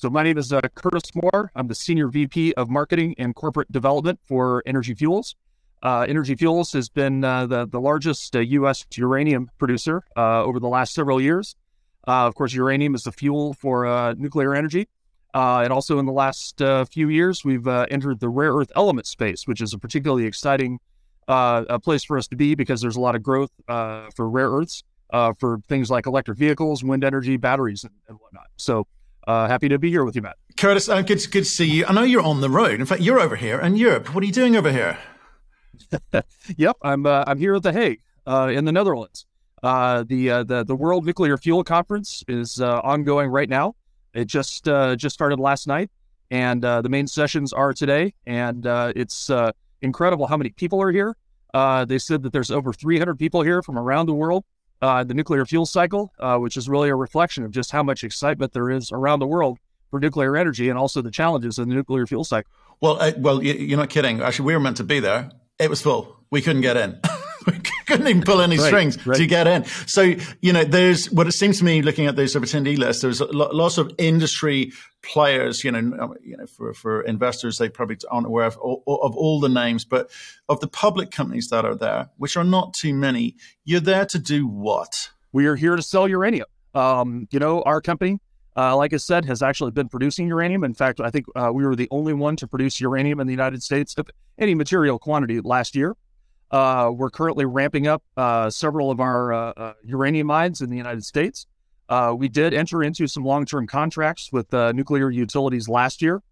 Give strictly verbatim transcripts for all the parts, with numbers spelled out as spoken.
So my name is uh, Curtis Moore. I'm the Senior V P of Marketing and Corporate Development for Energy Fuels. Uh, Energy Fuels has been uh, the, the largest uh, U S uranium producer uh, over the last several years. Uh, of course, uranium is the fuel for uh, nuclear energy. Uh, and also in the last uh, few years, we've uh, entered the rare earth element space, which is a particularly exciting uh, a place for us to be because there's a lot of growth uh, for rare earths, uh, for things like electric vehicles, wind energy, batteries, and, and whatnot. So uh, happy to be here with you, Matt. Curtis, uh, good, good to see you. I know you're on the road. In fact, you're over here in Europe. What are you doing over here? Yep, I'm uh, I'm here at the Hague uh, in the Netherlands. Uh, the, uh, the the World Nuclear Fuel Conference is uh, ongoing right now. It just uh, just started last night, and uh, the main sessions are today. And uh, it's uh, incredible how many people are here. Uh, they said that there's over three hundred people here from around the world. Uh, the nuclear fuel cycle, uh, which is really a reflection of just how much excitement there is around the world for nuclear energy, and also the challenges in the nuclear fuel cycle. Well, uh, well, you're not kidding. Actually, we were meant to be there. It was full. We couldn't get in. We couldn't even pull any right, strings right. to get in. So, you know, there's what it seems to me looking at those attendee lists, there's lots of industry players, you know, you know, for, for investors, they probably aren't aware of all, of all the names, but of the public companies that are there, which are not too many, you're there to do what? We are here to sell uranium. Um, you know, our company, uh, like I said, has actually been producing uranium. In fact, I think uh, we were the only one to produce uranium in the United States of any material quantity last year. Uh, we're currently ramping up uh, several of our uh, uh, uranium mines in the United States. Uh, we did enter into some long-term contracts with uh, nuclear utilities last year,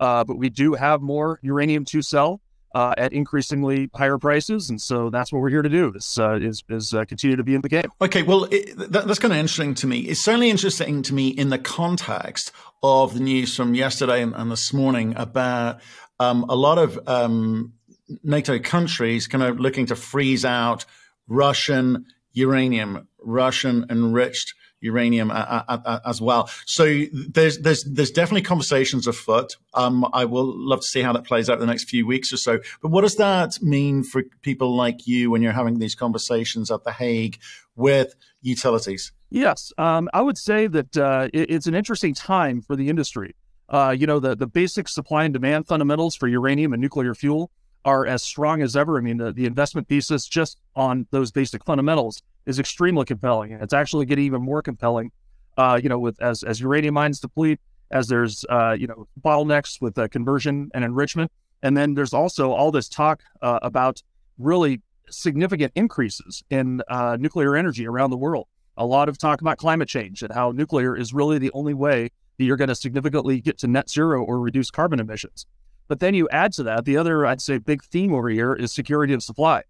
uh, but we do have more uranium to sell uh, at increasingly higher prices, and so that's what we're here to do, is, uh, is, is uh, continue to be in the game. Okay, well, it, that, that's kind of interesting to me. It's certainly interesting to me in the context of the news from yesterday and, and this morning about um, a lot of um, NATO countries kind of looking to freeze out Russian uranium, Russian enriched uranium a, a, a, as well. So there's there's there's definitely conversations afoot. Um, I will love to see how that plays out in the next few weeks or so. But what does that mean for people like you when you're having these conversations at The Hague with utilities? Yes, um, I would say that uh, it, it's an interesting time for the industry. Uh, you know, the the basic supply and demand fundamentals for uranium and nuclear fuel are as strong as ever. I mean, the, the investment thesis just on those basic fundamentals is extremely compelling, and it's actually getting even more compelling. Uh, you know, with as as uranium mines deplete, as there's uh, you know bottlenecks with uh, conversion and enrichment, and then there's also all this talk uh, about really significant increases in uh, nuclear energy around the world. A lot of talk about climate change and how nuclear is really the only way that you're going to significantly get to net zero or reduce carbon emissions. But then you add to that, the other, I'd say, big theme over here is security of supply.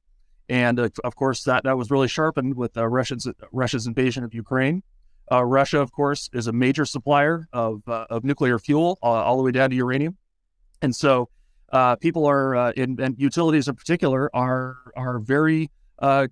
And uh, of course, that, that was really sharpened with uh, Russia's, Russia's invasion of Ukraine. Uh, Russia, of course, is a major supplier of uh, of nuclear fuel uh, all the way down to uranium. And so uh, people are, uh, in, and utilities in particular, are, are very uh,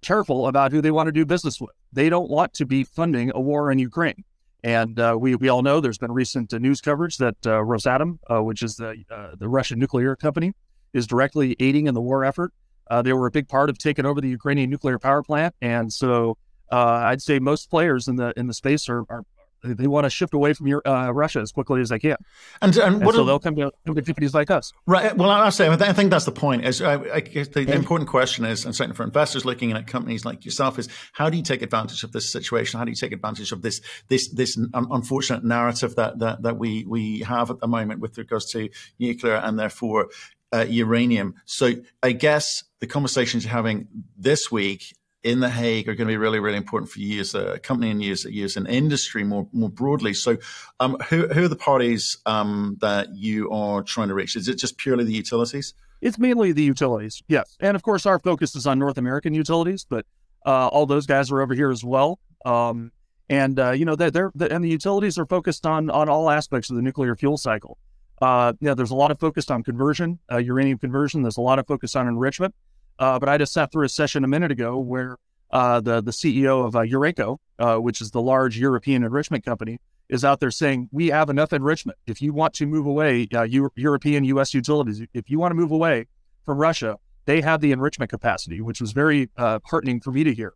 careful about who they want to do business with. They don't want to be funding a war in Ukraine. And uh, we we all know there's been recent uh, news coverage that uh, Rosatom, uh, which is the uh, the Russian nuclear company, is directly aiding in the war effort. Uh, they were a big part of taking over the Ukrainian nuclear power plant, and so uh, I'd say most players in the in the space are, are they want to shift away from your, uh, Russia as quickly as they can. And, and, and what so are, they'll come to companies like us, right? Well, I say I think that's the point. Is I, I guess the, the important question is, and certainly for investors looking at companies like yourself, is how do you take advantage of this situation? How do you take advantage of this this this unfortunate narrative that that that we we have at the moment with regards to nuclear and therefore uh, uranium? So I guess the conversations you're having this week in The Hague are going to be really, really important for you as a company and you as, you as an industry more more broadly. So um, who, who are the parties um, that you are trying to reach? Is it just purely the utilities? It's mainly the utilities, yes. And of course, our focus is on North American utilities, but uh, all those guys are over here as well. Um, and, uh, you know, they're, they're, and the utilities are focused on, on all aspects of the nuclear fuel cycle. Uh, you know, there's a lot of focus on conversion, uh, uranium conversion. There's a lot of focus on enrichment. Uh, but I just sat through a session a minute ago where uh, the, the C E O of uh, Urenco, uh, which is the large European enrichment company, is out there saying, we have enough enrichment. If you want to move away, uh, Euro- European U S utilities, if you want to move away from Russia, they have the enrichment capacity, which was very uh, heartening for me to hear.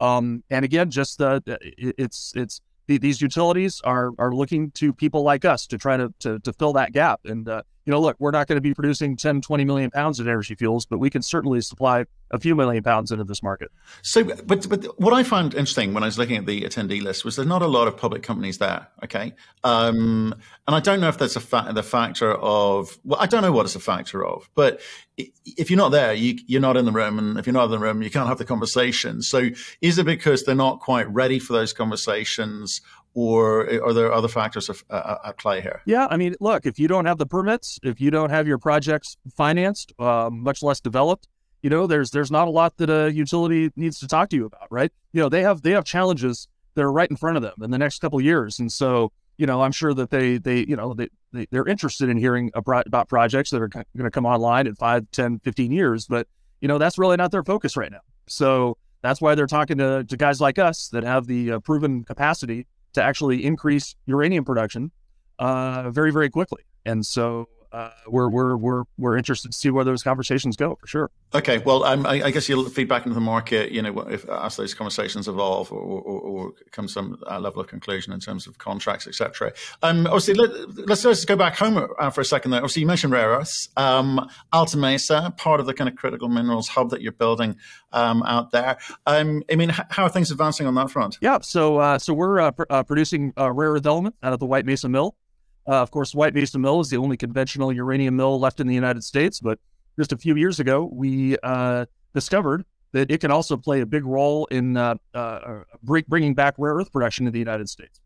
Um, and again, just the, it's it's the, these utilities are are looking to people like us to try to to, to fill that gap. And, uh, you know, look, we're not going to be producing ten, twenty million pounds of Energy Fuels, but we can certainly supply a few million pounds into this market. So, but but what I found interesting when I was looking at the attendee list was there's not a lot of public companies there, okay? Um, and I don't know if that's a fa- the factor of, well, I don't know what it's a factor of, but if you're not there, you, you're not in the room, and if you're not in the room, you can't have the conversation. So is it because they're not quite ready for those conversations, or are there other factors of, uh, at play here? Yeah, I mean, look, if you don't have the permits, if you don't have your projects financed, uh, much less developed, you know, there's there's not a lot that a utility needs to talk to you about, right? You know, they have they have challenges that are right in front of them in the next couple of years. And so, you know, I'm sure that they, they you know, they, they, they're interested in hearing about projects that are going to come online in five, ten, fifteen years. But, you know, that's really not their focus right now. So that's why they're talking to, to guys like us that have the uh, proven capacity to actually increase uranium production uh, very, very quickly. And so uh, we're we're we're we're interested to see where those conversations go, for sure. Okay, well, um, I, I guess you'll feed back into the market, you know, if, as those conversations evolve or, or, or come to some uh, level of conclusion in terms of contracts, et cetera. Um, obviously, let, let's just go back home uh, for a second there. Obviously, you mentioned rare earths. Um, Alta Mesa, part of the kind of critical minerals hub that you're building um, out there. Um, I mean, h- how are things advancing on that front? Yeah, so uh, so we're uh, pr- uh, producing uh, rare earth element out of the White Mesa Mill. Uh, of course, White Mesa Mill is the only conventional uranium mill left in the United States, but just a few years ago, we uh, discovered that it can also play a big role in uh, uh, bringing back rare earth production in the United States.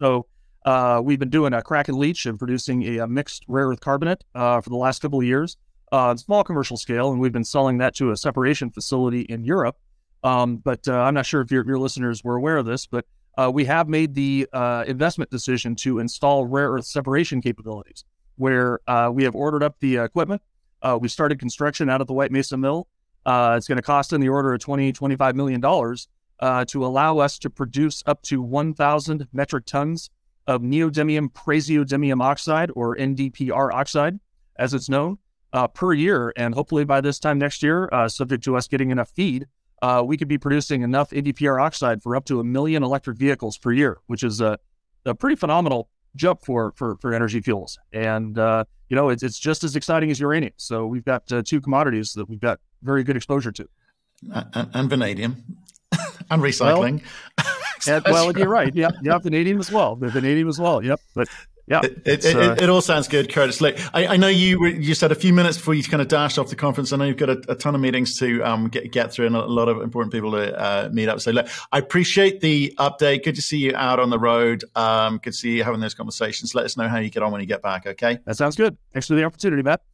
So uh, we've been doing a crack and leach and producing a, a mixed rare earth carbonate uh, for the last couple of years uh, on small commercial scale, and we've been selling that to a separation facility in Europe. Um, but uh, I'm not sure if your, your listeners were aware of this, but uh, we have made the uh, investment decision to install rare earth separation capabilities, where uh, we have ordered up the equipment. Uh, we started construction out of the White Mesa Mill. Uh, it's going to cost in the order of twenty, twenty-five million dollars uh, to allow us to produce up to one thousand metric tons of neodymium prasiodymium oxide, or N D P R oxide, as it's known, uh, per year. And hopefully by this time next year, uh, subject to us getting enough feed, uh, we could be producing enough N D P R oxide for up to a million electric vehicles per year, which is a, a pretty phenomenal jump for, for, for Energy Fuels. And, uh, you know, it's, it's just as exciting as uranium. So we've got uh, two commodities that we've got very good exposure to. And, and vanadium and recycling. Well, and, well you're right. Yeah. Yeah. Vanadium as well. The vanadium as well. Yep. But yeah, it, it, uh, it, it all sounds good, Curtis. Look, I, I know you were, you said a few minutes before you kind of dashed off the conference. I know you've got a, a ton of meetings to um, get, get through and a lot of important people to uh, meet up. So look, I appreciate the update. Good to see you out on the road. Um, good to see you having those conversations. Let us know how you get on when you get back, okay? That sounds good. Thanks for the opportunity, Matt.